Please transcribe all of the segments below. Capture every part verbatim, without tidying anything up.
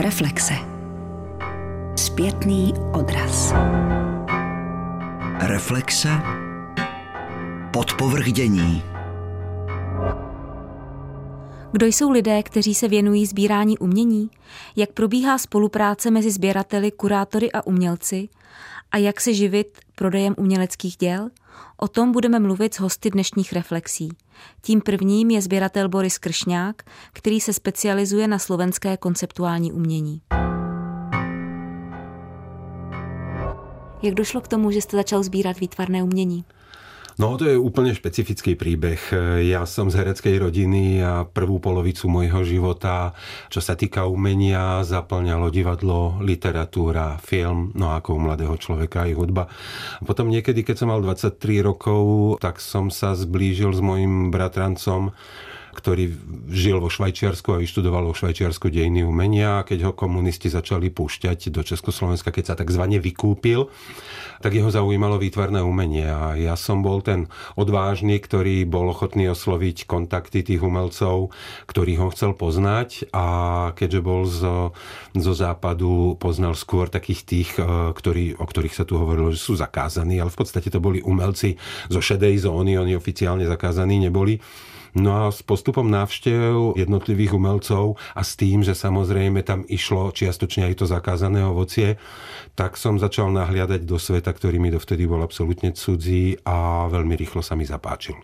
Reflexe. Zpětný odraz. Reflexe. Podpovrchdění. Kdo jsou lidé, kteří se věnují sbírání umění? Jak probíhá spolupráce mezi sběrateli, kurátory a umělci? A jak se živit prodejem uměleckých děl? O tom budeme mluvit s hosty dnešních reflexí. Tím prvním je sběratel Boris Kršňák, který se specializuje na slovenské konceptuální umění. Jak došlo k tomu, že jste začal sbírat výtvarné umění? No, to je úplne špecifický príbeh. Ja som z hereckej rodiny a prvú polovicu mojho života, čo sa týka umenia, zaplňalo divadlo, literatúra, film, no ako u mladého človeka aj hudba. Potom niekedy, keď som mal dvadsaťtri rokov, tak som sa zblížil s mojim bratrancom, ktorý žil vo Švajčiarsku a vyštudoval vo Švajčiarsku dejiny umenia. A keď ho komunisti začali púšťať do Československa, keď sa takzvané vykúpil, tak jeho zaujímalo výtvarné umenie. A ja som bol ten odvážny, ktorý bol ochotný osloviť kontakty tých umelcov, ktorých ho chcel poznať. A keďže bol zo, zo západu, poznal skôr takých tých, ktorí, o ktorých sa tu hovorilo, že sú zakázaní, ale v podstate to boli umelci zo šedej zóny, oni oficiálne zakázaní neboli. No a s postupom návštev jednotlivých umelcov a s tým, že samozrejme tam išlo čiastočne aj to zakázané ovocie, tak som začal nahliadať do sveta, ktorý mi dovtedy bol absolútne cudzí a veľmi rýchlo sa mi zapáčil.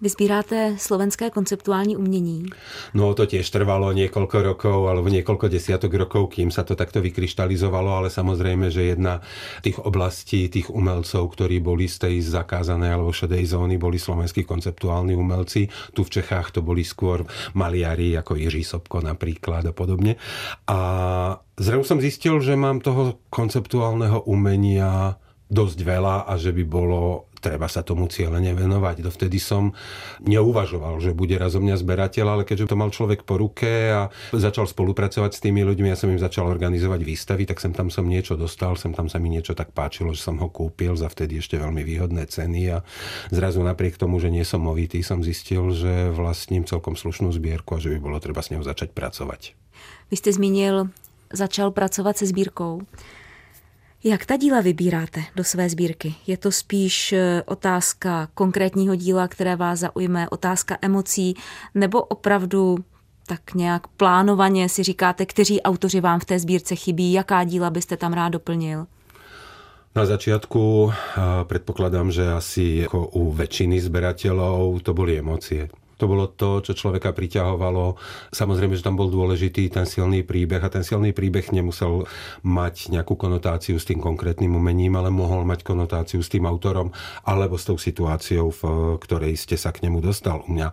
Vy sbíráte slovenské konceptuální umění? No, to tiež trvalo niekoľko rokov, alebo niekoľko desiatok rokov, kým sa to takto vykryštalizovalo, ale samozrejme, že jedna tých oblastí, tých umelcov, ktorí boli z tej zakázanej alebo šedej zóny, boli slovenskí konceptuální umelci. Tu v Čechách to boli skôr maliari, ako Jiří Sobko napríklad a podobne. A zrazu som zistil, že mám toho konceptuálneho umenia dosť veľa a že by bolo treba sa tomu cieľene venovať. Dovtedy som neuvažoval, že bude razom mňa zberateľ, ale keďže to mal človek po ruke a začal spolupracovať s tými ľuďmi, ja som im začal organizovať výstavy, tak sem tam som niečo dostal, sem tam sa mi niečo tak páčilo, že som ho kúpil za vtedy ešte veľmi výhodné ceny a zrazu napriek tomu, že nie som movitý, som zistil, že vlastním celkom slušnú zbierku a že by bolo treba s ňou začať pracovať. Vy ste zmínil, začal pracovať se sbírkou. Jak ta díla vybíráte do své sbírky? Je to spíš otázka konkrétního díla, které vás zaujme, otázka emocí, nebo opravdu tak nějak plánovaně si říkáte, kteří autoři vám v té sbírce chybí, jaká díla byste tam rád doplnil? Na začiatku predpokladám, že asi ako u väčšiny zberateľov to boli emócie. To bolo to, čo človeka priťahovalo. Samozrejme, že tam bol dôležitý ten silný príbeh a ten silný príbeh nemusel mať nejakú konotáciu s tým konkrétnym umením, ale mohol mať konotáciu s tým autorom alebo s tou situáciou, v ktorej ste sa k nemu dostal. U mňa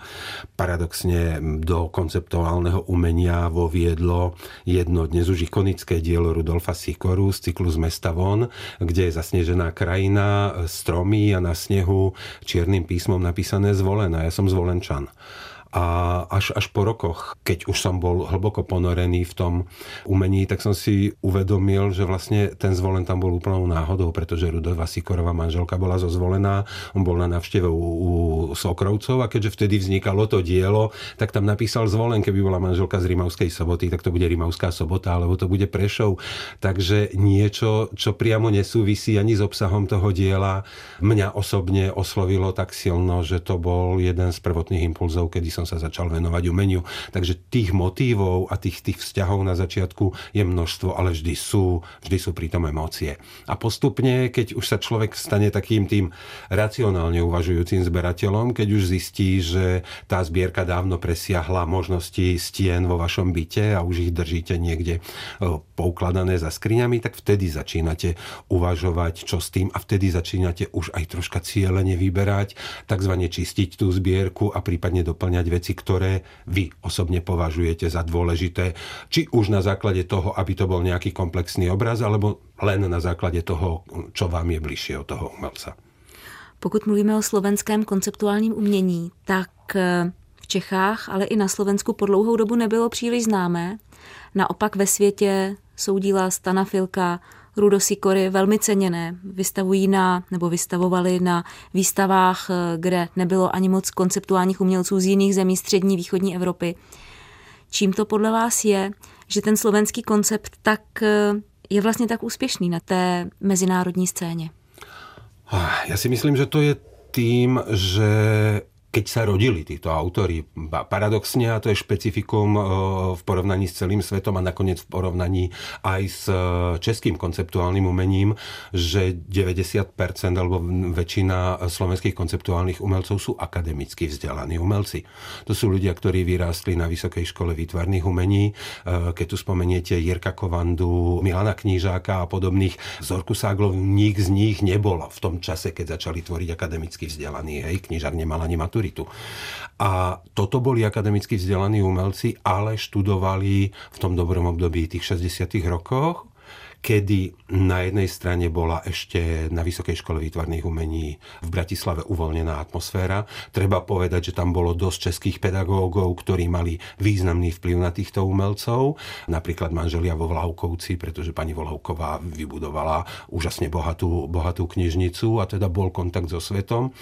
paradoxne do konceptuálneho umenia voviedlo jedno dnes už ikonické dielo Rudolfa Sikoru z cyklu Z mesta von, kde je zasnežená krajina, stromy a na snehu čiernym písmom napísané Zvolená. Ja som Zvolenčan. A až, až po rokoch, keď už som bol hlboko ponorený v tom umení, tak som si uvedomil, že vlastne ten Zvolen tam bol úplnou náhodou, pretože Rudolfa Sikorová manželka bola zo Zvolená, on bol na návšteve u, u Sokrovcov a keďže vtedy vznikalo to dielo, tak tam napísal Zvolen. Keby bola manželka z Rimavskej Soboty, tak to bude Rimavská Sobota, alebo to bude Prešov. Takže niečo, čo priamo nesúvisí ani s obsahom toho diela, mňa osobne oslovilo tak silno, že to bol jeden z prvotných impulzov, kedy som sa začal venovať umeniu. Takže tých motívov a tých, tých vzťahov na začiatku je množstvo, ale vždy sú, vždy sú pritom emócie. A postupne, keď už sa človek stane takým tým racionálne uvažujúcim zberateľom, keď už zistí, že tá zbierka dávno presiahla možnosti stien vo vašom byte a už ich držíte niekde poukladané za skriňami, tak vtedy začínate uvažovať, čo s tým, a vtedy začínate už aj troška cielene vyberať, takzvané čistiť tú zbierku a prípadne doplňať veci, ktoré vy osobne považujete za dôležité, či už na základe toho, aby to bol nejaký komplexný obraz, alebo len na základe toho, čo vám je bližšie od toho umelca. Pokud mluvíme o slovenském konceptuálním umění, tak v Čechách, ale i na Slovensku po dlouhou dobu nebylo příliš známé. Naopak ve světě jsou díla Stana Filka, Rudo Sikory velmi ceněné, vystavují na, nebo vystavovali na výstavách, kde nebylo ani moc konceptuálních umělců z jiných zemí střední východní Evropy. Čím to podle vás je, že ten slovenský koncept tak je vlastně tak úspěšný na té mezinárodní scéně? Ja si myslím, že to je tým, že keď sa rodili títo autori, paradoxne, a to je špecifikum v porovnaní s celým svetom a nakoniec v porovnaní aj s českým konceptuálnym umením, že deväťdesiat percent alebo väčšina slovenských konceptuálnych umelcov sú akademicky vzdelaní umelci. To sú ľudia, ktorí vyrástli na Vysokej škole výtvarných umení. Keď tu spomeniete Jirka Kovandu, Milana Knížáka a podobných, Zorku Ságlovú, nik z nich nebola v tom čase, keď začali tvoriť akademicky vzdelaní. Hej, Knížák nemal ani maturitu. A toto boli akademicky vzdelaní umelci, ale študovali v tom dobrom období tých šesťdesiatych rokoch, kedy na jednej strane bola ešte na Vysokej škole výtvarných umení v Bratislave uvoľnená atmosféra. Treba povedať, že tam bolo dosť českých pedagógov, ktorí mali významný vplyv na týchto umelcov. Napríklad manželia vo Vláukovci, pretože pani Volavková vybudovala úžasne bohatú, bohatú knižnicu a teda bol kontakt so svetom.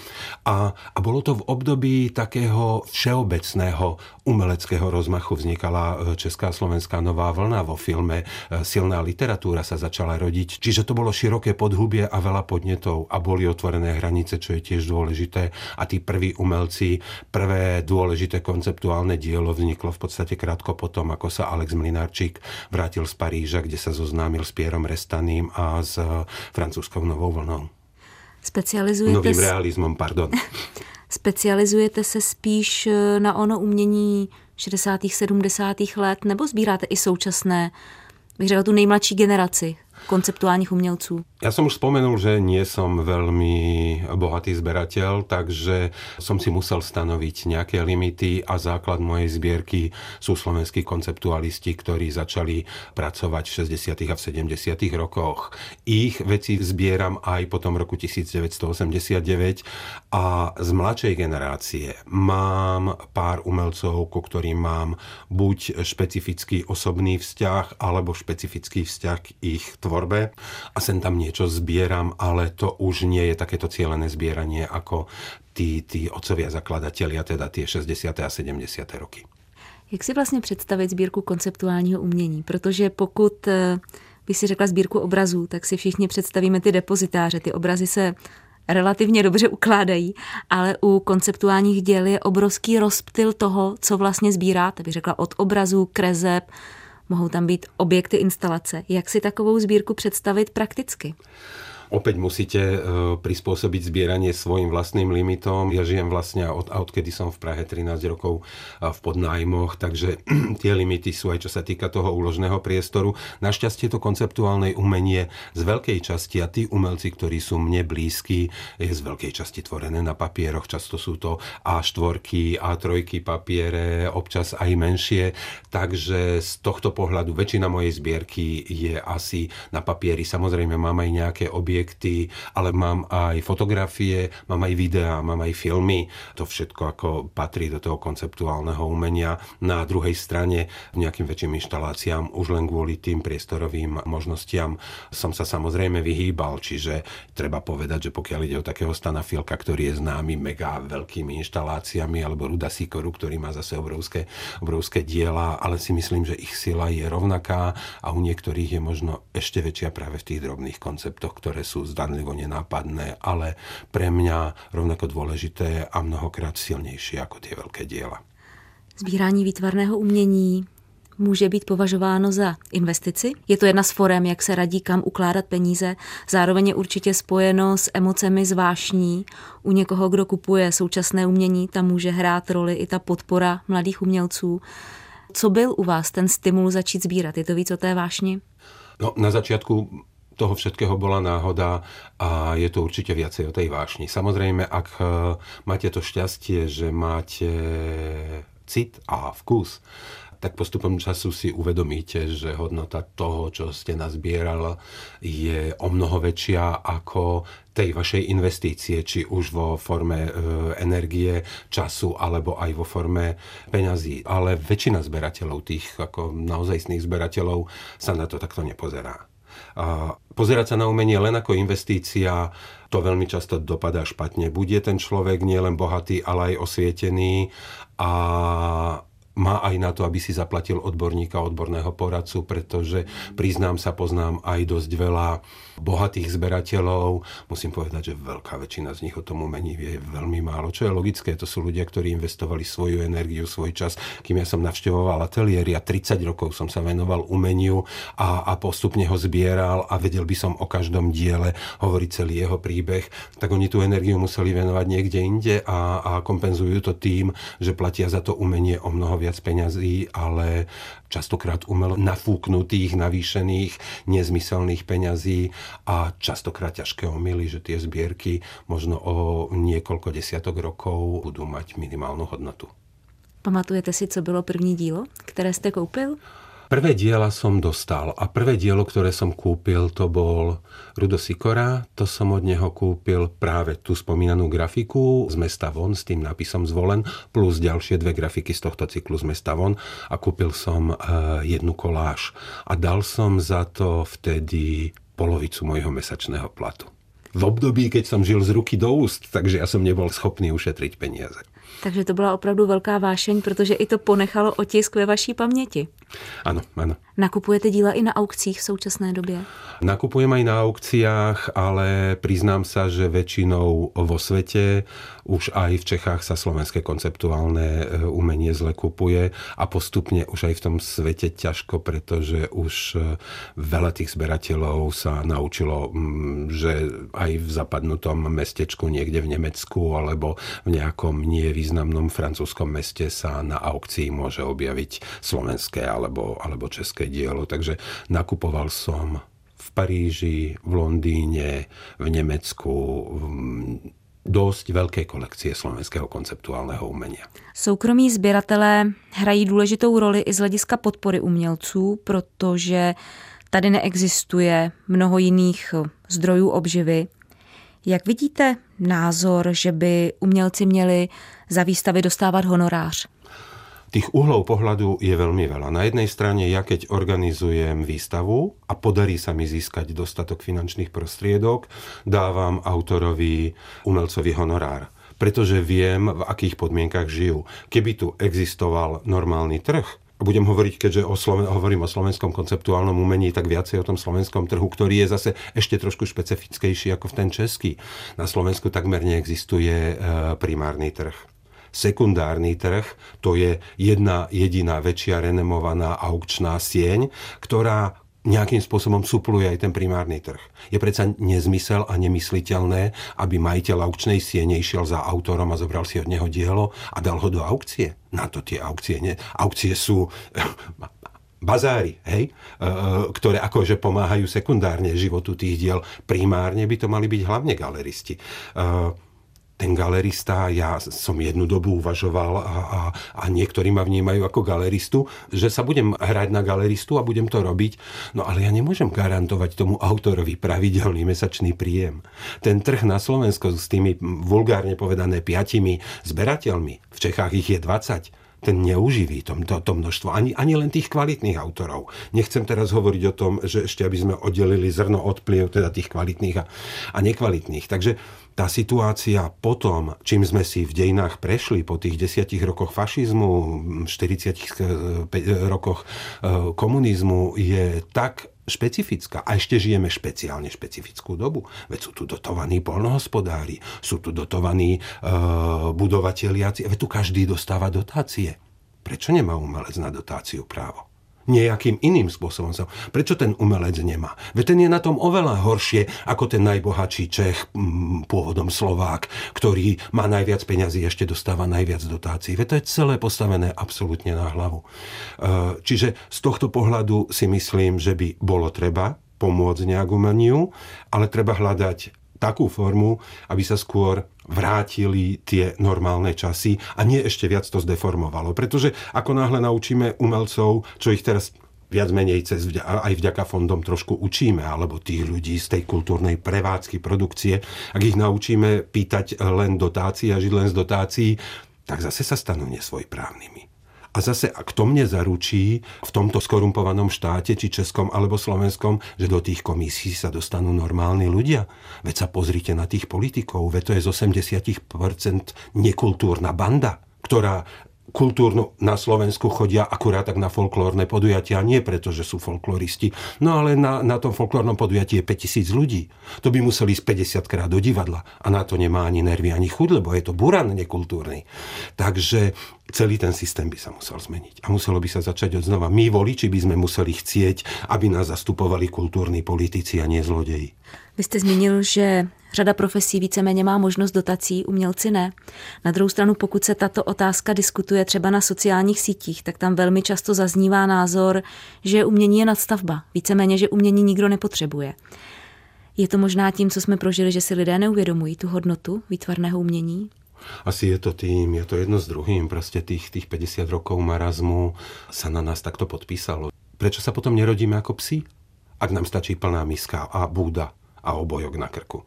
A, a bolo to v období takého všeobecného umeleckého rozmachu. Vznikala česká slovenská nová vlna, vo filme silná literatúra sa začala rodiť. Čiže to bolo široké podhubie a veľa podnetov a boli otvorené hranice, čo je tiež dôležité. A tí prví umelci, prvé dôležité konceptuálne dielo vzniklo v podstate krátko potom, ako sa Alex Mlinárčík vrátil z Paríža, kde sa zoznámil s Pierrem Restanym a s francúzskou novou vlnou. Specializujete Novým s... realizmom, pardon. Specializujete se spíš na ono umění šedesátých sedmdesátých let, nebo sbíráte i současné, bych řekla, tu nejmladší generaci konceptuálnych umelců? Ja som už spomenul, že nie som veľmi bohatý zberateľ, takže som si musel stanoviť nejaké limity a základ mojej zbierky sú slovenskí konceptualisti, ktorí začali pracovať v šesťdesiatych a v sedemdesiatych rokoch. Ich veci zbieram aj po tom roku devätnásť osemdesiatdeväť a z mladšej generácie mám pár umelcov, ku ktorým mám buď špecifický osobný vzťah, alebo špecifický vzťah k ich tvorbe. A sem tam niečo zbieram, ale to už nie je takéto cielené zbieranie ako tí, tí otcovia zakladatelia, teda tie šesťdesiate a sedemdesiate roky. Jak si vlastně představit sbírku konceptuálního umění? Protože pokud by si řekla sbírku obrazů, tak si všichni představíme ty depozitáře. Ty obrazy se relativně dobře ukládají, ale u konceptuálních děl je obrovský rozptyl toho, co vlastně sbíráte. Bych řekla od obrazů, kreseb, mohou tam být objekty, instalace. Jak si takovou sbírku představit prakticky? Opäť musíte prispôsobiť zbieranie svojim vlastným limitom. Ja žijem vlastne od, odkedy som v Prahe trinásť rokov v podnájmoch, takže tie limity sú aj čo sa týka toho úložného priestoru. Našťastie to konceptuálne umenie z veľkej časti a tí umelci, ktorí sú mne blízki, je z veľkej časti tvorené na papieroch. Často sú to á štyri, á tri papiere, občas aj menšie. Takže z tohto pohľadu väčšina mojej zbierky je asi na papieri. Samozrejme mám aj nejaké objekty, objekty, ale mám aj fotografie, mám aj videá, mám aj filmy. To všetko ako patrí do toho konceptuálneho umenia. Na druhej strane k nejakým väčším inštaláciám už len kvôli tým priestorovým možnostiam som sa samozrejme vyhýbal, čiže treba povedať, že pokiaľ ide o takého Stana Filka, ktorý je známy mega veľkými inštaláciami, alebo Ruda Sikoru, ktorý má zase obrovské, obrovské diela, ale si myslím, že ich sila je rovnaká a u niektorých je možno ešte väčšia práve v tých drobných konceptoch, ktoré sú zdanlivo nenápadné, ale pre mňa rovnako dôležité a mnohokrát silnejšie ako tie veľké diela. Sbírání výtvarného umění může být považováno za investici. Je to jedna z forem, jak se radí, kam ukládat peníze. Zároveň je určitě spojeno s emocemi zvášní. U někoho, kdo kupuje současné umění, tam může hrát roli i ta podpora mladých umělců. Co byl u vás ten stimul začít sbírat? Je to víc o té vášni? No, na začiatku toho všetkého bola náhoda a je to určite viacej o tej vášni. Samozrejme, ak máte to šťastie, že máte cit a vkus, tak postupom času si uvedomíte, že hodnota toho, čo ste nazbieral, je o mnoho väčšia ako tej vašej investície, či už vo forme e, energie, času, alebo aj vo forme peňazí. Ale väčšina zberateľov, tých ako naozajstných zberateľov, sa na to takto nepozerá. A pozerať sa na umenie len ako investícia, to veľmi často dopadá špatne. Buď je ten človek nielen bohatý, ale aj osvietený a má aj na to, aby si zaplatil odborníka, odborného poradcu, pretože priznám sa, poznám aj dosť veľa bohatých zberateľov. Musím povedať, že veľká väčšina z nich o tom umení vie veľmi málo, čo je logické. To sú ľudia, ktorí investovali svoju energiu, svoj čas. Kým ja som navštevoval ateliéry a tridsať rokov som sa venoval umeniu a, a postupne ho zbieral a vedel by som o každom diele hovoriť celý jeho príbeh, tak oni tú energiu museli venovať niekde inde a, a kompenzujú to tým, že platia za to umenie o mnoho viac peňazí, ale častokrát umelo nafúknutých, navýšených, nezmyselných peňazí a častokrát ťažké omily, že tie zbierky možno o niekoľko desiatok rokov budú mať minimálnu hodnotu. Pamatujete si, co bylo první dílo, které jste koupil? Prvé diela som dostal a prvé dielo, ktoré som kúpil, to bol Rudolf Sikora. To som od neho kúpil práve tú spomínanú grafiku z Mesta von s tým nápisom Zvolen plus ďalšie dve grafiky z tohto cyklu z Mesta von a kúpil som jednu koláž a dal som za to vtedy polovicu mojho mesačného platu. V období, keď som žil z ruky do úst, takže ja som nebol schopný ušetriť peniaze. Takže to byla opravdu velká vášeň, protože i to ponechalo otisk ve vaší paměti. Ano, ano. Nakupujete díla i na aukcích v současné době? Nakupujem aj na aukciách, ale priznám sa, že väčšinou vo svete, už aj v Čechách sa slovenské konceptuálne umenie zle kupuje a postupne už aj v tom svete ťažko, pretože už veľa tých zberateľov sa naučilo, že aj v zapadnutom mestečku niekde v Nemecku alebo v nejakom nie významnom francúzskom meste sa na aukcii môže objaviť slovenské alebo, alebo české dielo. Takže nakupoval som v Paríži, v Londýne, v Nemecku dosť veľké kolekcie slovenského konceptuálneho umenia. Soukromí sběratelé hrají důležitou roli i z hlediska podpory umělců, protože tady neexistuje mnoho jiných zdrojů obživy. Jak vidíte názor, že by umělci měli za výstavy dostávat honorář? Tých uhlov pohľadu je veľmi veľa. Na jednej strane, ja keď organizujem výstavu a podarí sa mi získať dostatok finančných prostriedok, dávam autorovi umelcovi honorár, pretože viem, v akých podmienkach žijú. Keby tu existoval normálny trh, budem hovoriť, keďže o Sloven- hovorím o slovenskom konceptuálnom umení, tak viacej o tom slovenskom trhu, ktorý je zase ešte trošku špecifickejší ako v ten český. Na Slovensku takmer neexistuje primárny trh. Sekundárny trh, to je jedna jediná väčšia renomovaná aukčná sieň, ktorá nejakým spôsobom supluje aj ten primárny trh. Je predsa nezmysel a nemysliteľné, aby majiteľ aukčnej siene išiel za autorom a zobral si od neho dielo a dal ho do aukcie. Na to tie aukcie nie. Aukcie sú bazári, hej, ktoré akože pomáhajú sekundárne životu tých diel. Primárne by to mali byť hlavne galeristi. Ten galerista, ja som jednu dobu uvažoval a, a, a niektorí ma vnímajú ako galeristu, že sa budem hrať na galeristu a budem to robiť, no ale ja nemôžem garantovať tomu autorovi pravidelný mesačný príjem. Ten trh na Slovensku s tými vulgárne povedané piatimi zberateľmi, v Čechách ich je dvadsať, ten neuživí to, to množstvo, ani, ani len tých kvalitných autorov. Nechcem teraz hovoriť o tom, že ešte aby sme oddelili zrno od pliev, teda tých kvalitných a, a nekvalitných. Takže tá situácia potom, čím sme si v dejinách prešli po tých desiatich rokoch fašizmu, štyridsiatich rokoch komunizmu, je tak špecifická. A ešte žijeme špeciálne špecifickú dobu. Veď sú tu dotovaní poľnohospodári, sú tu dotovaní e, budovatelia, veď tu každý dostáva dotácie. Prečo nemá umelec na dotáciu právo? Nejakým iným spôsobom. Prečo ten umelec nemá? Veď ten je na tom oveľa horšie ako ten najbohatší Čech, pôvodom Slovák, ktorý má najviac peňazí, ešte dostáva najviac dotácií. Veď to je celé postavené absolútne na hlavu. Čiže z tohto pohľadu si myslím, že by bolo treba pomôcť nejak umeniu, ale treba hľadať takú formu, aby sa skôr vrátili tie normálne časy a nie ešte viac to zdeformovalo. Pretože ako náhle naučíme umelcov, čo ich teraz viac menej cez aj vďaka fondom trošku učíme, alebo tých ľudí z tej kultúrnej prevádzky, produkcie, ak ich naučíme pýtať len dotácií a žiť len z dotácií, tak zase sa stanú nesvojprávnymi. A zase, a kto mne zaručí v tomto skorumpovanom štáte, či českom alebo slovenskom, že do tých komisí sa dostanú normálni ľudia? Veď sa pozrite na tých politikov, veď to je z osemdesiat percent nekultúrna banda, ktorá kultúrno na Slovensku chodia akurát tak na folklórne podujatia. Nie preto, že sú folkloristi. No ale na, na tom folklórnom podujatí je päťtisíc ľudí. To by museli ísť päťdesiat krát do divadla. A na to nemá ani nervy, ani chuť, lebo je to buran nekultúrny. Takže celý ten systém by sa musel zmeniť. A muselo by sa začať od znova. My voliči by sme museli chcieť, aby nás zastupovali kultúrni politici a nie zlodeji. Vy jste zmínil, že řada profesí víceméně má možnost dotací, umělci ne. Na druhou stranu, pokud se tato otázka diskutuje třeba na sociálních sítích, tak tam velmi často zaznívá názor, že umění je nadstavba. Víceméně, že umění nikdo nepotřebuje. Je to možná tím, co jsme prožili, že si lidé neuvědomují tu hodnotu výtvarného umění? Asi je to tým, je to jedno s druhým. Prostě tých, tých päťdesiat rokov marazmu sa na nás takto podpísalo. Prečo sa potom nerodíme ako psi? Ak nám stačí plná miska a búda a obojok na krku.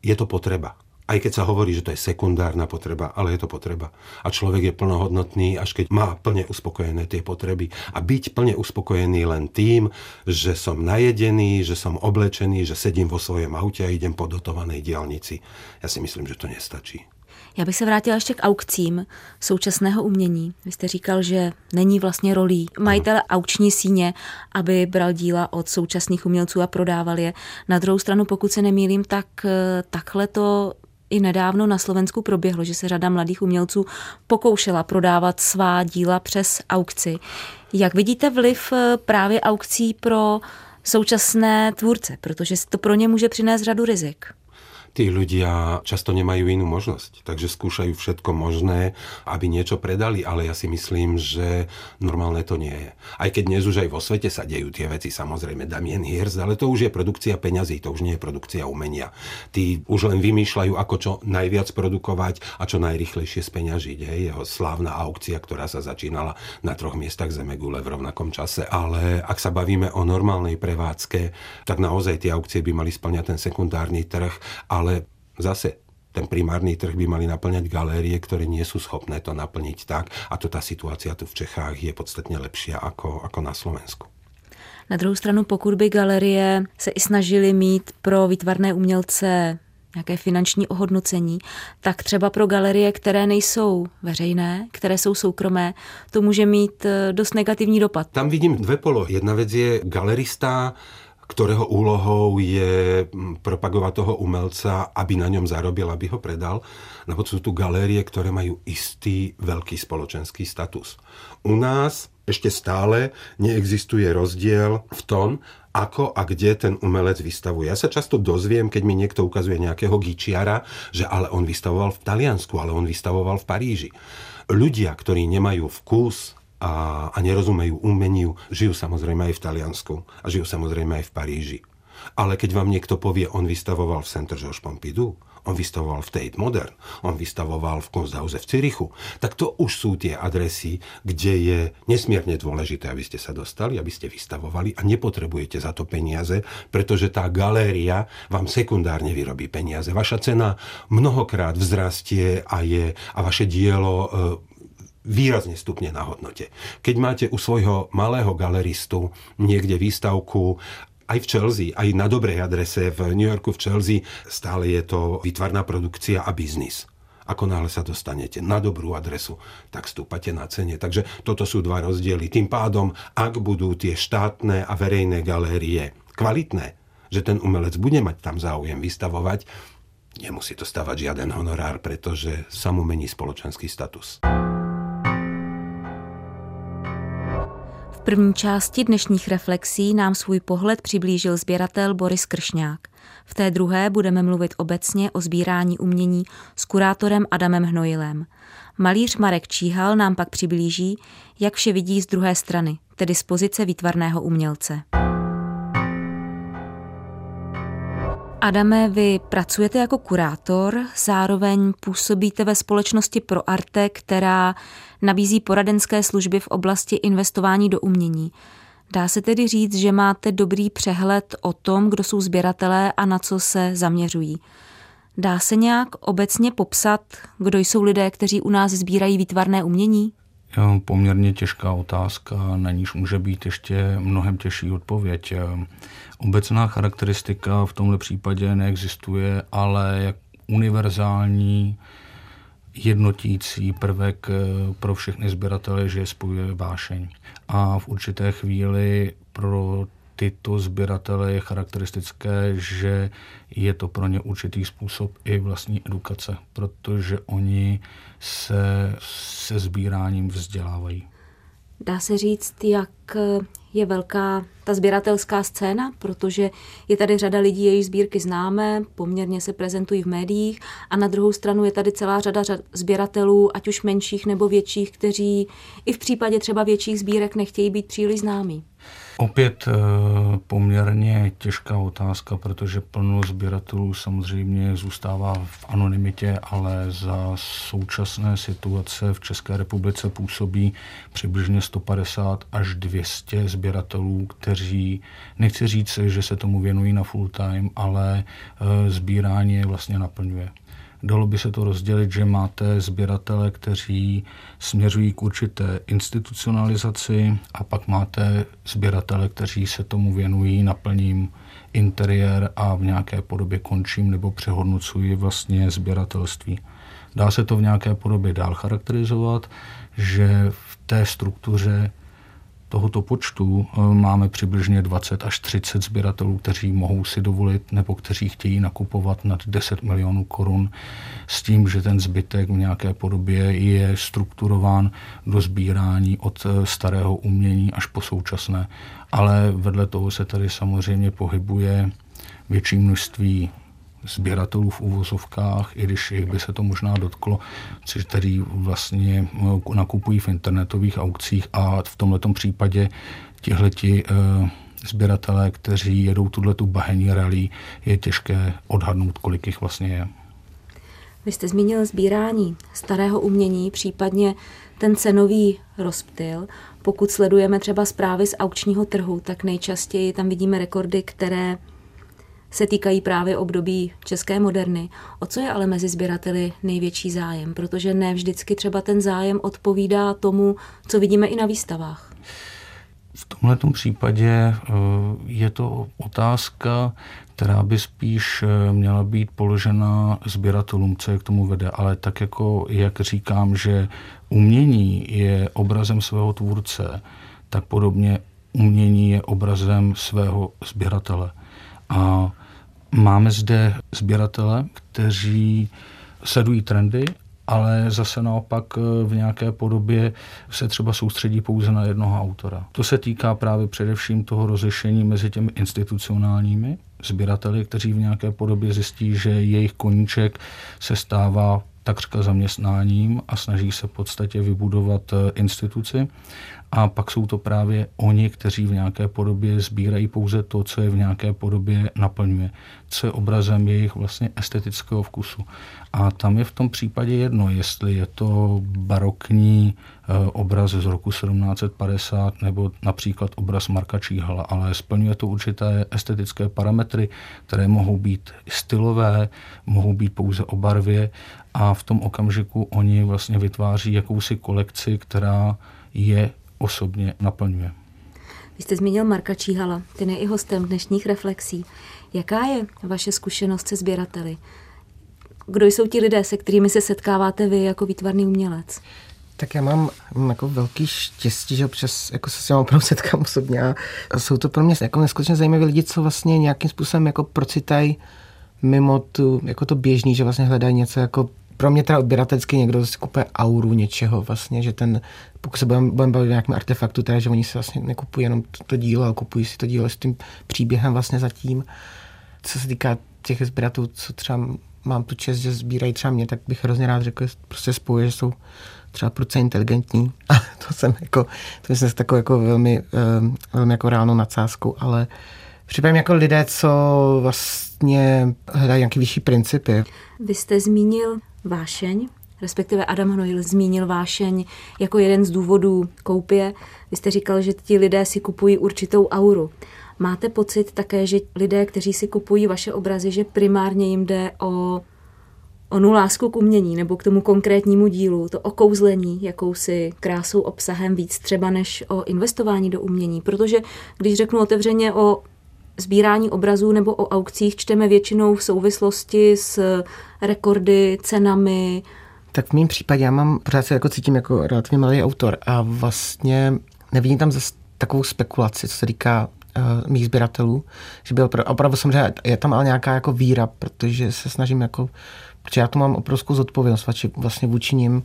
Je to potreba. Aj keď sa hovorí, že to je sekundárna potreba, ale je to potreba. A človek je plnohodnotný, až keď má plne uspokojené tie potreby. A byť plne uspokojený len tým, že som najedený, že som oblečený, že sedím vo svojom aute a idem po dotovanej diaľnici. Ja si myslím, že to nestačí. Já bych se vrátila ještě k aukcím současného umění. Vy jste říkal, že není vlastně rolí majitele aukční síně, aby bral díla od současných umělců a prodával je. Na druhou stranu, pokud se nemýlím, tak takhle to i nedávno na Slovensku proběhlo, že se řada mladých umělců pokoušela prodávat svá díla přes aukci. Jak vidíte vliv právě aukcí pro současné tvůrce, protože to pro ně může přinést řadu rizik? Tí ľudia často nemajú inú možnosť, takže skúšajú všetko možné, aby niečo predali, ale ja si myslím, že normálne to nie je. Aj keď dnes už aj vo svete sa dejú tie veci, samozrejme Damien Hirst, ale to už je produkcia peňazí, to už nie je produkcia umenia. Tí už len vymýšľajú, ako čo najviac produkovať a čo najrýchlejšie speňažiť. Hej? Jeho slávna aukcia, ktorá sa začínala na troch miestach zemegule v rovnakom čase. Ale ak sa bavíme o normálnej prevádzke, tak naozaj tie aukcie by mali spĺňať ten sekundárny trh, ale zase ten primárny trh by mali naplňať galérie, ktoré nie sú schopné to naplniť tak. A to tá situácia tu v Čechách je podstatne lepšia ako, ako na Slovensku. Na druhou stranu, pokud by galerie se i snažily mít pro výtvarné umělce nějaké finanční ohodnocení, tak třeba pro galerie, které nejsou veřejné, které jsou soukromé, to může mít dost negativní dopad. Tam vidím dve polohy. Jedna věc je galerista, ktorého úlohou je propagovať toho umelca, aby na ňom zarobil, aby ho predal. Na podstate sú tu galérie, ktoré majú istý veľký spoločenský status. U nás ešte stále neexistuje rozdiel v tom, ako a kde ten umelec vystavuje. Ja sa často dozviem, keď mi niekto ukazuje nejakého Gíčiara, že ale on vystavoval v Taliansku, ale on vystavoval v Paríži. Ľudia, ktorí nemajú vkus a, a nerozumejú umeniu, žijú samozrejme aj v Taliansku a žijú samozrejme aj v Paríži. Ale keď vám niekto povie, on vystavoval v Centre Georges Pompidou, on vystavoval v Tate Modern, on vystavoval v Kunsthause v Zürichu, tak to už sú tie adresy, kde je nesmierne dôležité, aby ste sa dostali, aby ste vystavovali a nepotrebujete za to peniaze, pretože tá galéria vám sekundárne vyrobí peniaze. Vaša cena mnohokrát vzrastie a, je, a vaše dielo e, výrazne stupne na hodnote. Keď máte u svojho malého galeristu niekde výstavku aj v Chelsea, aj na dobrej adrese v New Yorku v Chelsea, stále je to výtvarná produkcia a biznis. Ako náhle sa dostanete na dobrú adresu, tak stúpate na cene. Takže toto sú dva rozdiely. Tým pádom, ak budú tie štátne a verejné galérie kvalitné, že ten umelec bude mať tam záujem vystavovať, nemusí to stávať žiaden honorár, pretože sa mu mení spoločenský status. V první části dnešních reflexí nám svůj pohled přiblížil sběratel Boris Kršňák. V té druhé budeme mluvit obecně o sbírání umění s kurátorem Adamem Hnojilem. Malíř Marek Číhal nám pak přiblíží, jak vše vidí z druhé strany, tedy z pozice výtvarného umělce. Adame, vy pracujete jako kurátor, zároveň působíte ve společnosti Pro Arte, která nabízí poradenské služby v oblasti investování do umění. Dá se tedy říct, že máte dobrý přehled o tom, kdo jsou sběratelé a na co se zaměřují. Dá se nějak obecně popsat, kdo jsou lidé, kteří u nás sbírají výtvarné umění? Poměrně těžká otázka, na níž může být ještě mnohem těžší odpověď. Obecná charakteristika v tomhle případě neexistuje, ale jak univerzální jednotící prvek pro všechny sběratele, že je spojuje vášeň. A v určité chvíli pro tyto sběratele je charakteristické, že je to pro ně určitý způsob i vlastní edukace, protože oni se se sbíráním vzdělávají. Dá se říct, jak je velká ta sběratelská scéna, protože je tady řada lidí, jejich sbírky známe, poměrně se prezentují v médiích a na druhou stranu je tady celá řada sběratelů, ať už menších nebo větších, kteří i v případě třeba větších sbírek nechtějí být příliš známí. Opět poměrně těžká otázka, protože plno sběratelů samozřejmě zůstává v anonymitě, ale za současné situace v České republice působí přibližně sto padesát až dvě stě sběratelů, kteří, nechci říct, že se tomu věnují na full time, ale sbírání je vlastně naplňuje. Dalo by se to rozdělit, že máte sběratele, kteří směřují k určité institucionalizaci a pak máte sběratele, kteří se tomu věnují, naplním interiér a v nějaké podobě končím nebo přehodnocuji vlastně sběratelství. Dá se to v nějaké podobě dál charakterizovat, že v té struktuře tohoto počtu máme přibližně dvacet až třicet sběratelů, kteří mohou si dovolit nebo kteří chtějí nakupovat nad deset milionů korun s tím, že ten zbytek v nějaké podobě je strukturován do sbírání od starého umění až po současné. Ale vedle toho se tady samozřejmě pohybuje větší množství sběratelů v uvozovkách, i když jich by se to možná dotklo, který vlastně nakupují v internetových aukcích a v tomhletom případě tihleti sběratelé, kteří jedou tuhletu bahenní rally, je těžké odhadnout, kolik jich vlastně je. Vy jste zmínil sbírání starého umění, případně ten cenový rozptyl. Pokud sledujeme třeba zprávy z aukčního trhu, tak nejčastěji tam vidíme rekordy, které se týkají právě období české moderny. O co je ale mezi sběrateli největší zájem? Protože ne vždycky třeba ten zájem odpovídá tomu, co vidíme i na výstavách. V tomto případě je to otázka, která by spíš měla být položena sběratelům, co je k tomu vede. Ale tak jako, jak říkám, že umění je obrazem svého tvůrce, tak podobně umění je obrazem svého sběratele. A máme zde sběratele, kteří sledují trendy, ale zase naopak v nějaké podobě se třeba soustředí pouze na jednoho autora. To se týká právě především toho rozlišení mezi těmi institucionálními sběrateli, kteří v nějaké podobě zjistí, že jejich koníček se stává takřka zaměstnáním a snaží se v podstatě vybudovat instituci. A pak jsou to právě oni, kteří v nějaké podobě sbírají pouze to, co je v nějaké podobě naplňuje, co je obrazem jejich vlastně estetického vkusu. A tam je v tom případě jedno, jestli je to barokní obraz z roku sedmnáct set padesát nebo například obraz Marka Číhala, ale splňuje to určité estetické parametry, které mohou být stylové, mohou být pouze o barvě a v tom okamžiku oni vlastně vytváří jakousi kolekci, která je osobně naplňuje. Vy jste zmínil Marka Číhala, ten je i hostem dnešních Reflexí. Jaká je vaše zkušenost se sběrateli? Kdo jsou ti lidé, se kterými se setkáváte vy jako výtvarný umělec? Tak já mám, mám jako velký štěstí, že občas jako se s těmi opravdu setkám osobně a jsou to pro mě jako neskutečně zajímavé lidi, co vlastně nějakým způsobem jako procitají mimo tu, jako to běžný, že vlastně hledají něco jako pro mě teda odběratelsky někdo si kupuje auru něčeho vlastně, že ten, pokud se budeme bavit o nějakém artefaktu, teda, že oni si vlastně nekupují jenom to, to dílo, ale kupují si to dílo s tím příběhem vlastně zatím. Co se týká těch sběratů, co třeba mám tu čest, že sbírají třeba mě, tak bych hrozně rád řekl, že prostě spojuje, že jsou třeba proce inteligentní. A to jsem jako, to myslím s takovou jako velmi, um, velmi jako reálnou nadsázkou, ale připadám jako lidé, co vlastně hledají nějaký vyšší principy. Vy jste zmínil vášeň, respektive Adam Hnojil zmínil vášeň jako jeden z důvodů koupě. Vy jste říkal, že ti lidé si kupují určitou auru. Máte pocit také, že lidé, kteří si kupují vaše obrazy, že primárně jim jde o onu lásku k umění nebo k tomu konkrétnímu dílu, to okouzlení jakousi krásou, obsahem víc třeba než o investování do umění? Protože když řeknu otevřeně o sbírání obrazů nebo o aukcích čteme většinou v souvislosti s rekordy, cenami, Tak v mém případě já mám, pořád se jako cítím jako relativně mladý autor a vlastně nevidím tam zase takovou spekulaci, co se týká uh, mých sběratelů, že by opravdu, opravdu samozřejmě je tam ale nějaká jako víra, protože se snažím jako, protože já tu mám obrovskou zodpovědnost vlastně vůči nim,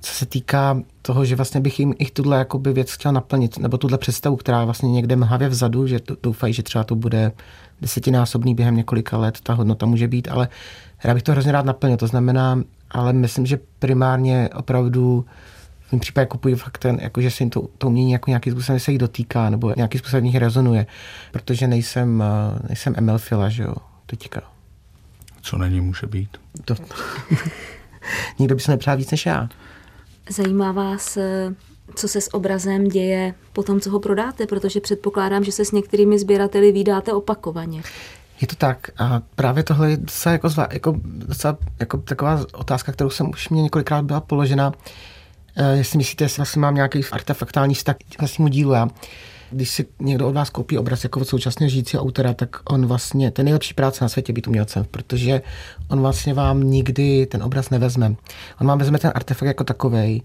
co se týká toho, že vlastně bych jim i tuhle jakoby věc chtěl naplnit, nebo tuhle představu, která vlastně někde mhavě vzadu, že doufají, že třeba to bude desetinásobný během několika let, ta hodnota může být, ale já bych to hrozně rád naplnil, to znamená, ale myslím, že primárně opravdu v mém případě kupuji fakt ten, jako, že se jim to, to umění jako nějaký způsobem se jich dotýká, nebo nějaký způsobem jich rezonuje, protože nejsem, nejsem Emil Fila, že jo, teďka. Co na něj může být? To... Nikdo by se nepřál víc než já. Zajímá vás, co se s obrazem děje po tom, co ho prodáte, protože předpokládám, že se s některými sběrateli vídáte opakovaně. Je to tak a právě tohle je docela, jako zvá, jako, docela jako taková otázka, kterou jsem už mě několikrát byla položena. E, jestli myslíte, jestli vlastně mám nějaký artefaktální vztah k vlastnímu dílu. Já, když si někdo od vás koupí obraz jako od současně žijícího autora, tak on vlastně, ten nejlepší práce na světě být umělcem, protože on vlastně vám nikdy ten obraz nevezme. On vám vezme ten artefakt jako takovej,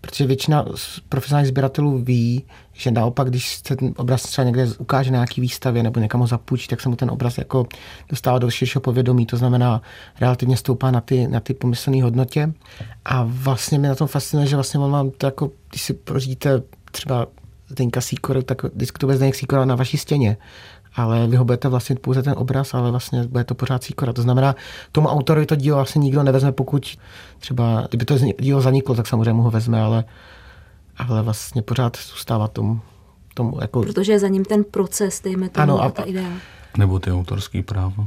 protože většina profesionálních sběratelů ví, že naopak, když se ten obraz třeba někde ukáže na nějaký výstavě nebo někam ho zapůjčí, tak se mu ten obraz jako dostává do širšího povědomí, to znamená relativně stoupá na ty, na ty pomyslné hodnotě. A vlastně mě na tom fascinuje, že vlastně on vám to jako, když si pořídíte třeba Zdeňka Sýkoru, tak vždycky to bude Zdeněk Sýkora na vaší stěně. Ale vy ho budete vlastně pouze ten obraz, ale vlastně bude to pořád Sýkora. To znamená, tomu autorovi to dílo vlastně nikdo nevezme, pokud třeba, kdyby to dílo zaniklo, tak samozřejmě ho vezme, ale, ale vlastně pořád zůstává tomu. tomu jako... Protože je za ním ten proces, dejme tomu, ano, a ta idea. Nebo ty autorský práva.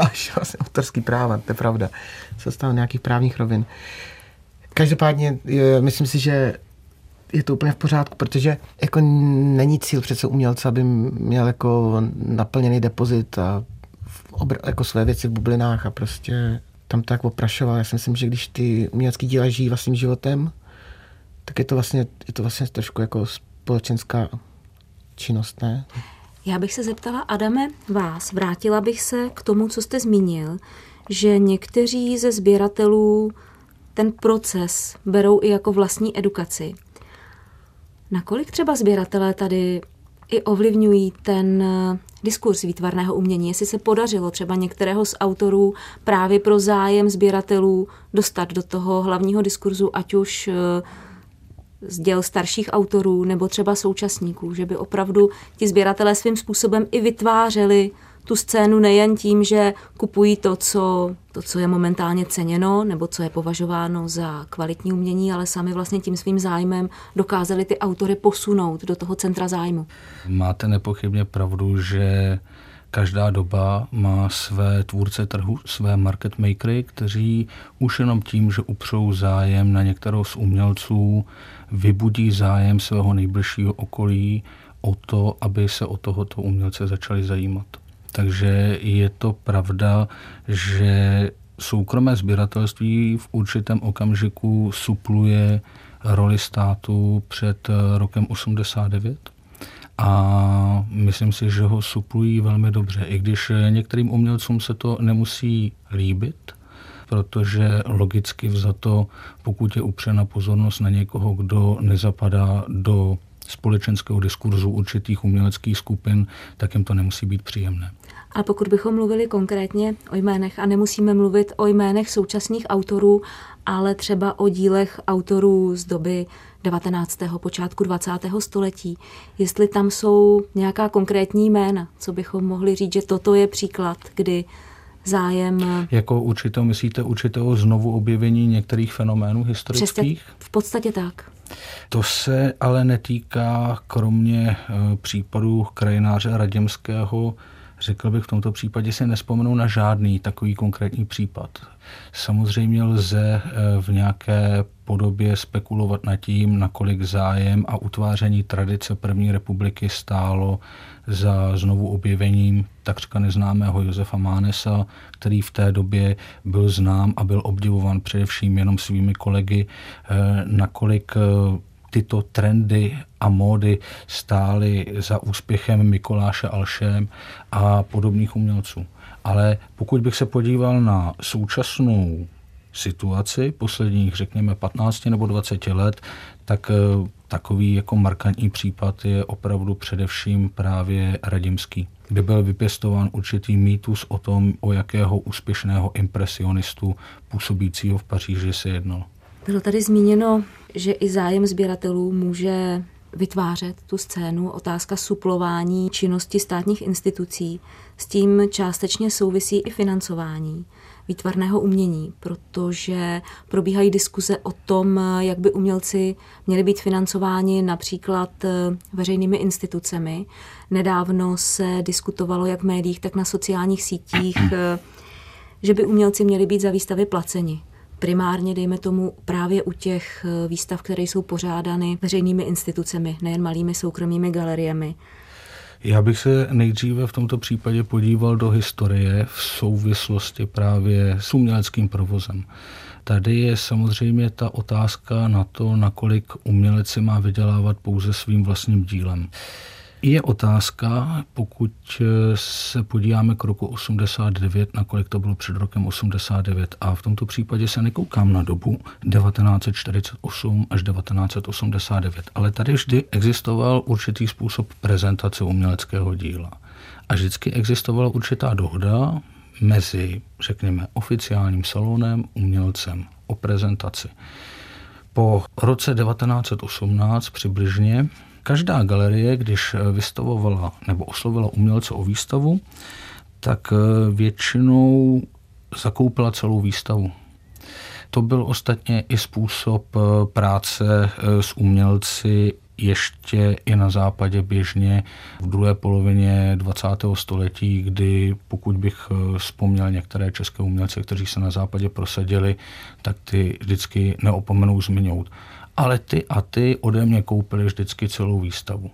Až vlastně autorský práva, to je pravda. Se stalo nějakých právních rovin. Každopádně je, myslím si, že je to úplně v pořádku, protože jako není cíl přece umělce, aby měl jako naplněný depozit a obr- jako své věci v bublinách a prostě tam to jako oprašoval. Já si myslím, že když ty umělecký díla žijí vlastním životem, tak je to vlastně, je to vlastně trošku jako společenská činnost, ne? Já bych se zeptala, Adame, vás. Vrátila bych se k tomu, co jste zmínil, že někteří ze sběratelů ten proces berou i jako vlastní edukaci. Nakolik třeba sběratelé tady i ovlivňují ten diskurs výtvarného umění? Jestli se podařilo třeba některého z autorů právě pro zájem sběratelů dostat do toho hlavního diskurzu, ať už z děl starších autorů nebo třeba současníků, že by opravdu ti sběratelé svým způsobem i vytvářeli tu scénu nejen tím, že kupují to co, to, co je momentálně ceněno nebo co je považováno za kvalitní umění, ale sami vlastně tím svým zájmem dokázali ty autory posunout do toho centra zájmu. Máte nepochybně pravdu, že každá doba má své tvůrce trhu, své market makery, kteří už jenom tím, že upřou zájem na některou z umělců, vybudí zájem svého nejbližšího okolí o to, aby se o tohoto umělce začali zajímat. Takže je to pravda, že soukromé sběratelství v určitém okamžiku supluje roli státu před rokem osmdesát devět a myslím si, že ho suplují velmi dobře, i když některým umělcům se to nemusí líbit, protože logicky vzato, pokud je upřena pozornost na někoho, kdo nezapadá do společenského diskurzu určitých uměleckých skupin, tak jim to nemusí být příjemné. A pokud bychom mluvili konkrétně o jménech, a nemusíme mluvit o jménech současných autorů, ale třeba o dílech autorů z doby devatenáctého počátku dvacátého století, jestli tam jsou nějaká konkrétní jména, co bychom mohli říct, že toto je příklad, kdy zájem... Jako určitého, myslíte, určitého znovu objevení některých fenoménů historických? Přesně, v podstatě tak. To se ale netýká kromě případu krajináře Raděmského, řekl bych v tomto případě si nespomenu na žádný takový konkrétní případ. Samozřejmě lze v nějaké podobě spekulovat nad tím, nakolik zájem a utváření tradice první republiky stálo za znovu objevením takřka neznámého Josefa Mánesa, který v té době byl znám a byl obdivovan především jenom svými kolegy, nakolik tyto trendy a módy stály za úspěchem Mikoláše Alše a podobných umělců. Ale pokud bych se podíval na současnou situaci posledních, řekněme, patnáct nebo dvacet let, tak takový jako markantní případ je opravdu především právě Raděmský, kde byl vypěstován určitý mýtus o tom, o jakého úspěšného impresionistu působícího v Paříži se jednalo. Bylo tady zmíněno, že i zájem sběratelů může vytvářet tu scénu, otázka suplování činnosti státních institucí. S tím částečně souvisí i financování výtvarného umění, protože probíhají diskuze o tom, jak by umělci měli být financováni například veřejnými institucemi. Nedávno se diskutovalo jak v médiích, tak na sociálních sítích, že by umělci měli být za výstavy placeni. Primárně, dejme tomu, právě u těch výstav, které jsou pořádány veřejnými institucemi, nejen malými soukromými galeriemi. Já bych se nejdříve v tomto případě podíval do historie v souvislosti právě s uměleckým provozem. Tady je samozřejmě ta otázka na to, nakolik umělec si má vydělávat pouze svým vlastním dílem. Je otázka, pokud se podíváme k roku osmdesát devět, nakolik to bylo před rokem osmdesát devět, a v tomto případě se nekoukám na dobu devatenáct set čtyřicet osm až devatenáct set osmdesát devět, ale tady vždy existoval určitý způsob prezentace uměleckého díla. A vždycky existovala určitá dohoda mezi, řekněme, oficiálním salonem, umělcem o prezentaci. Po roce devatenáct set osmnáct přibližně každá galerie, když vystavovala nebo oslovila umělce o výstavu, tak většinou zakoupila celou výstavu. To byl ostatně i způsob práce s umělci ještě i na západě běžně v druhé polovině dvacátého století, kdy pokud bych vzpomněl některé české umělce, kteří se na západě prosadili, tak ty vždycky neopomenou zmiňout. Ale ty a ty ode mě koupili vždycky celou výstavu.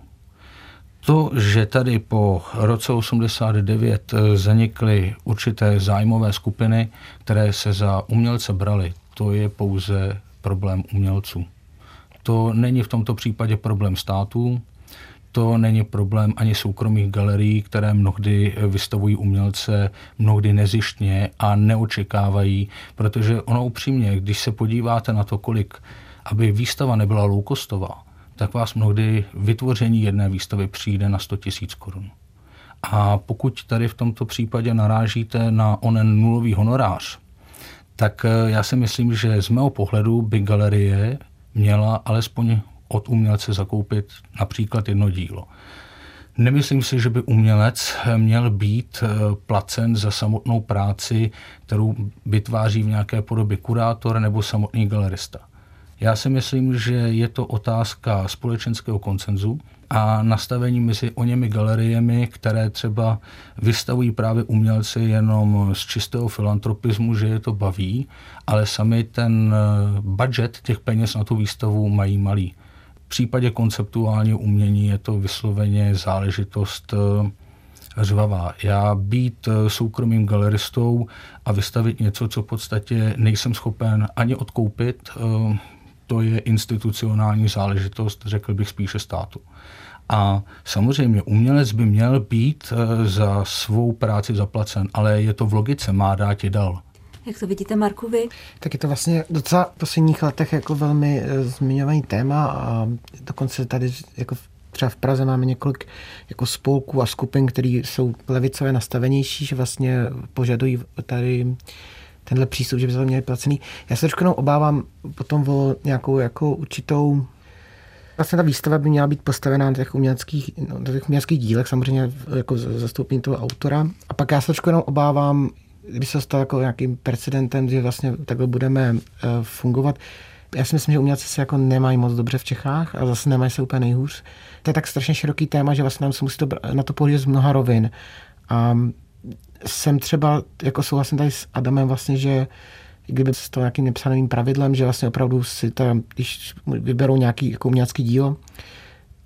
To, že tady po roce osmdesát devět zanikly určité zájmové skupiny, které se za umělce braly, to je pouze problém umělců. To není v tomto případě problém států, to není problém ani soukromých galerií, které mnohdy vystavují umělce, mnohdy nezištně a neočekávají, protože ono upřímně, když se podíváte na to, kolik aby výstava nebyla loukostová, tak vás mnohdy vytvoření jedné výstavy přijde na sto tisíc korun. A pokud tady v tomto případě narážíte na onen nulový honorář, tak já si myslím, že z mého pohledu by galerie měla alespoň od umělce zakoupit například jedno dílo. Nemyslím si, že by umělec měl být placen za samotnou práci, kterou vytváří v nějaké podobě kurátor nebo samotný galerista. Já si myslím, že je to otázka společenského konsenzu a nastavení mezi oněmi galeriemi, které třeba vystavují právě umělci jenom z čistého filantropismu, že je to baví, ale sami ten budget těch peněz na tu výstavu mají malý. V případě konceptuálního umění je to vysloveně záležitost řvavá. Já být soukromým galeristou a vystavit něco, co v podstatě nejsem schopen ani odkoupit, to je institucionální záležitost, řekl bych spíše státu. A samozřejmě umělec by měl být za svou práci zaplacen, ale je to v logice, má dát i dal. Jak to vidíte, Marku, vy? Tak je to vlastně docela v posledních letech jako velmi zmiňovaný téma a dokonce tady jako třeba v Praze máme několik jako spolků a skupin, které jsou levicově nastavenější, že vlastně požadují tady tenhle přístup, že by se to měli placený. Já se trošku obávám potom o nějakou jako určitou... Vlastně ta výstava by měla být postavená na těch uměleckých, no, na těch uměleckých dílech, samozřejmě jako zastoupení toho autora. A pak já se trošku jenom obávám, když se stalo jako nějakým precedentem, že vlastně takhle budeme uh, fungovat. Já si myslím, že umělci se jako nemají moc dobře v Čechách a zase nemají se úplně nejhůř. To je tak strašně široký téma, že vlastně nám se musí to, na to pohlídat z mnoha rovin. A jsem třeba, jako souhlasím tady s Adamem vlastně, že kdyby se stalo nějakým nepsaným pravidlem, že vlastně opravdu si tam, když vyberou nějaký jako umělecký dílo,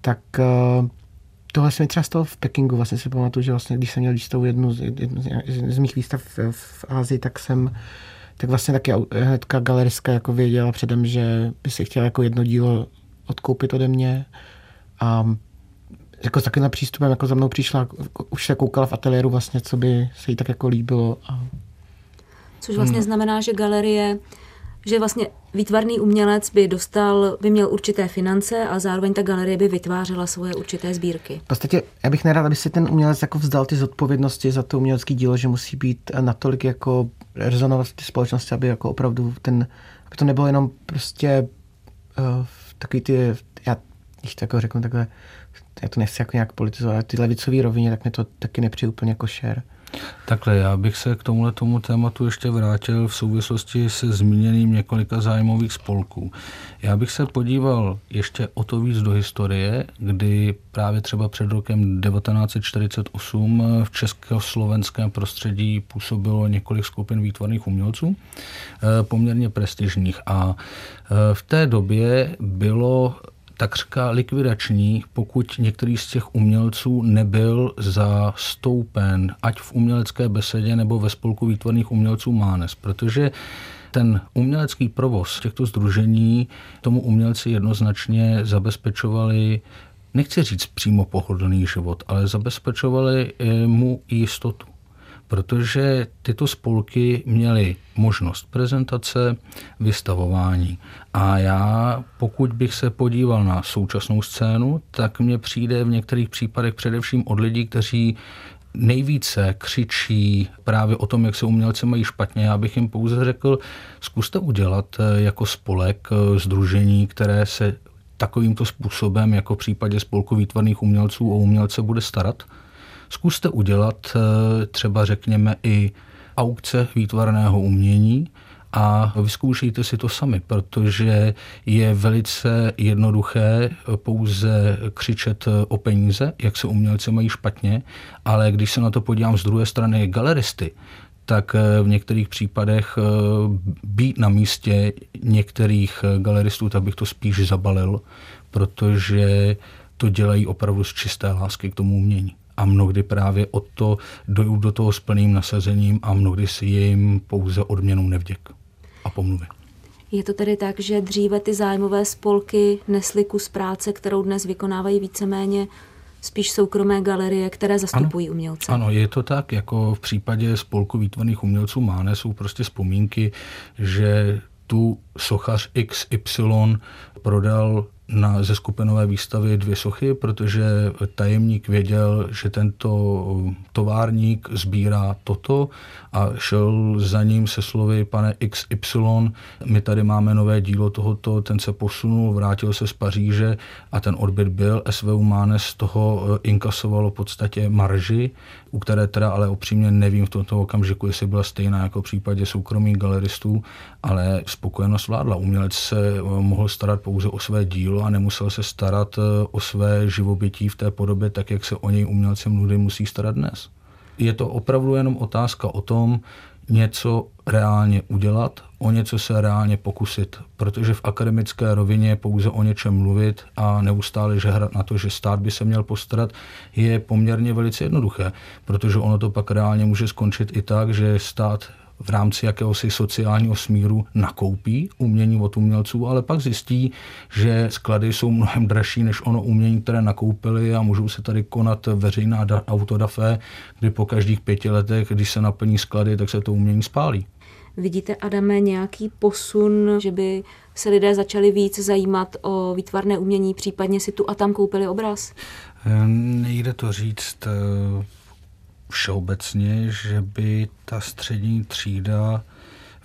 tak uh, tohle se mi třeba stalo v Pekingu. Vlastně si pamatuju, že vlastně, když jsem měl výstavu jednu z, jednu z mých výstav v, v Asii, tak jsem tak vlastně taky hnedka galeristka jako věděla předem, že by si chtěla jako jedno dílo odkoupit ode mě a jako s takovým přístupem jako za mnou přišla, už se koukala v ateliéru vlastně, co by se jí tak jako líbilo. A... což vlastně hmm. znamená, že galerie, že vlastně výtvarný umělec by dostal, by měl určité finance a zároveň ta galerie by vytvářela svoje určité sbírky. V podstatě já bych nerad, aby si ten umělec jako vzdal ty zodpovědnosti za to umělecké dílo, že musí být natolik jako rezonovat v té společnosti, aby jako opravdu ten, aby to nebylo jenom prostě uh, takový ty, já když to jako řeknu takhle, já to nechci jako nějak politizovat, ale ty levicový rovině, tak mi to taky nepřijde úplně košer. Takhle, já bych se k tomuhle tomu tématu ještě vrátil v souvislosti se zmíněným několika zájmových spolků. Já bych se podíval ještě o to víc do historie, kdy právě třeba před rokem devatenáct set čtyřicet osm v československém prostředí působilo několik skupin výtvarných umělců, poměrně prestižních. A v té době bylo takřka likvidační, pokud některý z těch umělců nebyl zastoupen, ať v umělecké besedě nebo ve spolku výtvarných umělců Mánes, protože ten umělecký provoz těchto sdružení tomu umělci jednoznačně zabezpečovali, nechci říct přímo pohodlný život, ale zabezpečovali mu jistotu. Protože tyto spolky měly možnost prezentace, vystavování. A já, pokud bych se podíval na současnou scénu, tak mně přijde v některých případech především od lidí, kteří nejvíce křičí právě o tom, jak se umělci mají špatně. Já bych jim pouze řekl, zkuste udělat jako spolek sdružení, které se takovýmto způsobem, jako v případě spolku výtvarných umělců, o umělce bude starat. Zkuste udělat třeba řekněme i aukce výtvarného umění a vyzkoušejte si to sami, protože je velice jednoduché pouze křičet o peníze, jak se umělci mají špatně, ale když se na to podívám z druhé strany galeristy, tak v některých případech být na místě některých galeristů, tak bych to spíš zabalil, protože to dělají opravdu z čisté lásky k tomu umění. A mnohdy právě o to dojdu do toho s plným nasazením a mnohdy si jim pouze odměnou nevděk a pomluvy. Je to tedy tak, že dříve ty zájmové spolky nesly kus práce, kterou dnes vykonávají víceméně spíš soukromé galerie, které zastupují ano, umělce. Ano, je to tak, jako v případě spolku výtvarných umělců Mánes jsou prostě vzpomínky, že tu sochař X Y prodal Na, ze skupinové výstavy dvě sochy, protože tajemník věděl, že tento továrník sbírá toto a šel za ním se slovy pane X Y, my tady máme nové dílo tohoto, ten se posunul, vrátil se z Paříže a ten odbyt byl. S V U Mánes z toho inkasovalo v podstatě marži, u které teda ale upřímně nevím v tomto okamžiku, jestli byla stejná jako v případě soukromých galeristů, ale spokojenost vládla. Umělec se mohl starat pouze o své dílo a nemusel se starat o své živobytí v té podobě, tak jak se o něj umělci mnohdy musí starat dnes. Je to opravdu jenom otázka o tom, něco reálně udělat, o něco se reálně pokusit, protože v akademické rovině je pouze o něčem mluvit a neustále žehrat na to, že stát by se měl postarat, je poměrně velice jednoduché, protože ono to pak reálně může skončit i tak, že stát v rámci jakéhosi sociálního smíru nakoupí umění od umělců, ale pak zjistí, že sklady jsou mnohem dražší než ono umění, které nakoupili a můžou se tady konat veřejná autodafé, kdy po každých pěti letech, když se naplní sklady, tak se to umění spálí. Vidíte, Adame, nějaký posun, že by se lidé začali víc zajímat o výtvarné umění, případně si tu a tam koupili obraz? Nejde to říct všeobecně, že by ta střední třída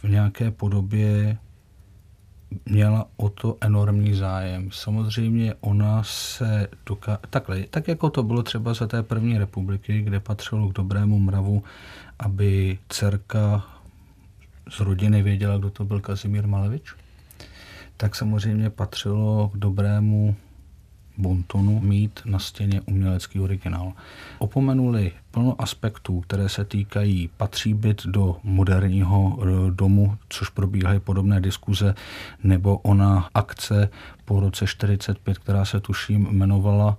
v nějaké podobě měla o to enormní zájem. Samozřejmě ona se doká... Takhle, tak jako to bylo třeba za té první republiky, kde patřilo k dobrému mravu, aby dcerka z rodiny věděla, kdo to byl Kazimír Malevič, tak samozřejmě patřilo k dobrému bontonu mít na stěně umělecký originál. Opomenuli plno aspektů, které se týkají patří byt do moderního domu, což probíhají podobné diskuze, nebo ona akce po roce čtyřicet pět, která se tuším jmenovala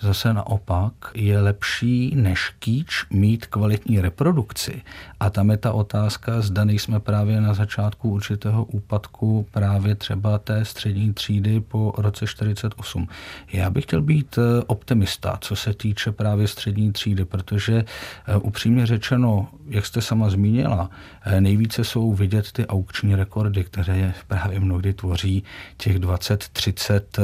Zase naopak je lepší než kýč mít kvalitní reprodukci. A tam je ta otázka, zda nejsme právě na začátku určitého úpadku právě třeba té střední třídy po roce čtyřicet osm. Já bych chtěl být optimista, co se týče právě střední třídy, protože upřímně řečeno, jak jste sama zmínila, nejvíce jsou vidět ty aukční rekordy, které právě mnohdy tvoří těch dvacet třicet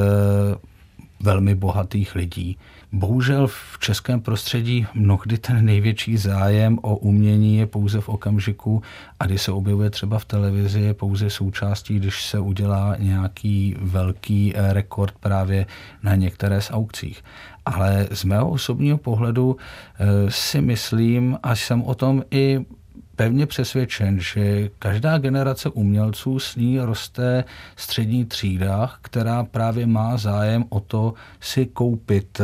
velmi bohatých lidí. Bohužel v českém prostředí mnohdy ten největší zájem o umění je pouze v okamžiku, a když se objevuje třeba v televizi, je pouze součástí, když se udělá nějaký velký rekord právě na některé z aukcích. Ale z mého osobního pohledu si myslím, až jsem o tom i pevně přesvědčen, že každá generace umělců, s ní roste střední třída, která právě má zájem o to si koupit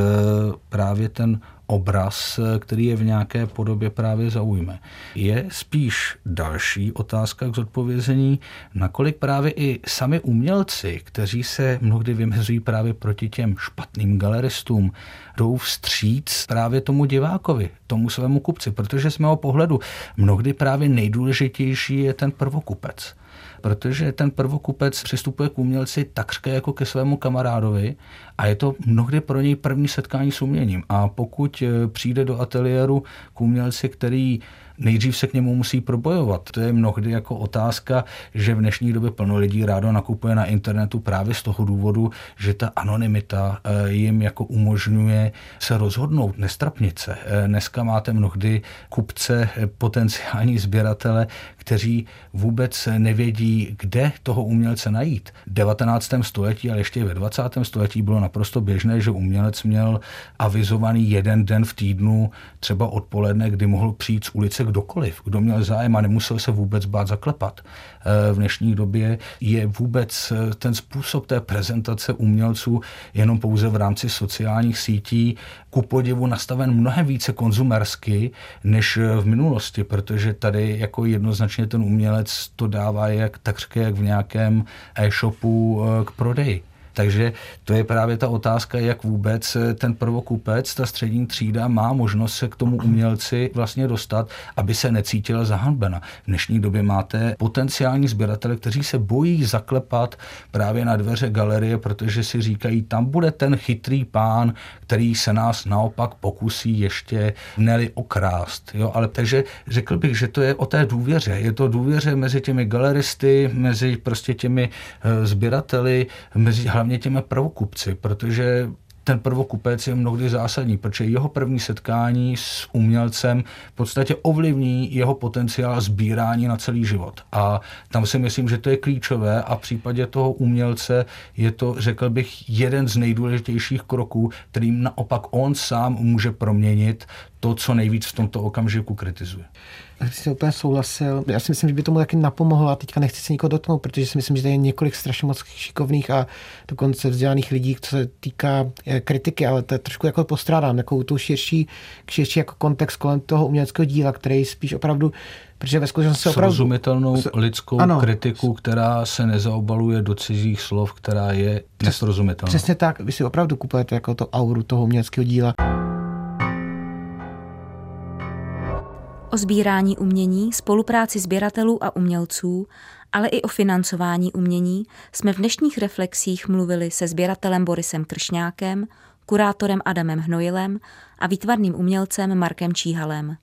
právě ten obraz, který je v nějaké podobě právě zaujme. Je spíš další otázka k zodpovězení, nakolik právě i sami umělci, kteří se mnohdy vymezují právě proti těm špatným galeristům, jdou vstříc právě tomu divákovi, tomu svému kupci, protože z mého pohledu mnohdy právě nejdůležitější je ten prvokupec. Protože ten prvokupec přistupuje k umělci takřka jako ke svému kamarádovi a je to mnohdy pro něj první setkání s uměním. A pokud přijde do ateliéru k umělci, který nejdřív se k němu musí probojovat, to je mnohdy jako otázka, že v dnešní době plno lidí rádo nakupuje na internetu právě z toho důvodu, že ta anonymita jim jako umožňuje se rozhodnout, nestrapnit se. Dneska máte mnohdy kupce, potenciální sběratele, kteří vůbec nevědí, kde toho umělce najít. V devatenáctém století, ale ještě i ve dvacátém století bylo naprosto běžné, že umělec měl avizovaný jeden den v týdnu, třeba odpoledne, kdy mohl přijít z ulice kdokoliv, kdo měl zájem a nemusel se vůbec bát zaklepat. V dnešní době je vůbec ten způsob té prezentace umělců jenom pouze v rámci sociálních sítí ku podivu nastaven mnohem více konzumersky než v minulosti, protože tady jako jednoznačně ten umělec to dává jak takřka jak v nějakém e-shopu k prodeji. Takže to je právě ta otázka, jak vůbec ten prvokupec, ta střední třída má možnost se k tomu umělci vlastně dostat, aby se necítila zahanbena. V dnešní době máte potenciální sběratele, kteří se bojí zaklepat právě na dveře galerie, protože si říkají, tam bude ten chytrý pán, který se nás naopak pokusí ještě neli okrást. Jo, ale takže řekl bych, že to je o té důvěře. Je to důvěře mezi těmi galeristy, mezi prostě těmi sběrateli, mezi hlavně těmi prvokupci, protože ten prvokupec je mnohdy zásadní, protože jeho první setkání s umělcem v podstatě ovlivní jeho potenciál sbírání na celý život. A tam si myslím, že to je klíčové a v případě toho umělce je to, řekl bych, jeden z nejdůležitějších kroků, kterým naopak on sám může proměnit to, co nejvíc v tomto okamžiku kritizuje. Já jsem si úplně souhlasil. Já si myslím, že by tomu taky napomohlo a teďka nechci se nikoho dotknout, protože si myslím, že tady je několik strašně moc šikovných a dokonce vzdělaných lidí, co se týká kritiky, ale to trošku jako postrádám, jako tu širší, širší jako kontext kolem toho uměleckého díla, který spíš opravdu, protože ve skutečnosti opravdu srozumitelnou lidskou ano, kritiku, která se nezaobaluje do cizích slov, která je nesrozumitelná. Přesně tak, vy si opravdu kupujete jako to auru toho uměleckého díla. O sbírání umění, spolupráci sběratelů a umělců, ale i o financování umění jsme v dnešních reflexích mluvili se sběratelem Borisem Kršňákem, kurátorem Adamem Hnojilem a výtvarným umělcem Markem Číhalem.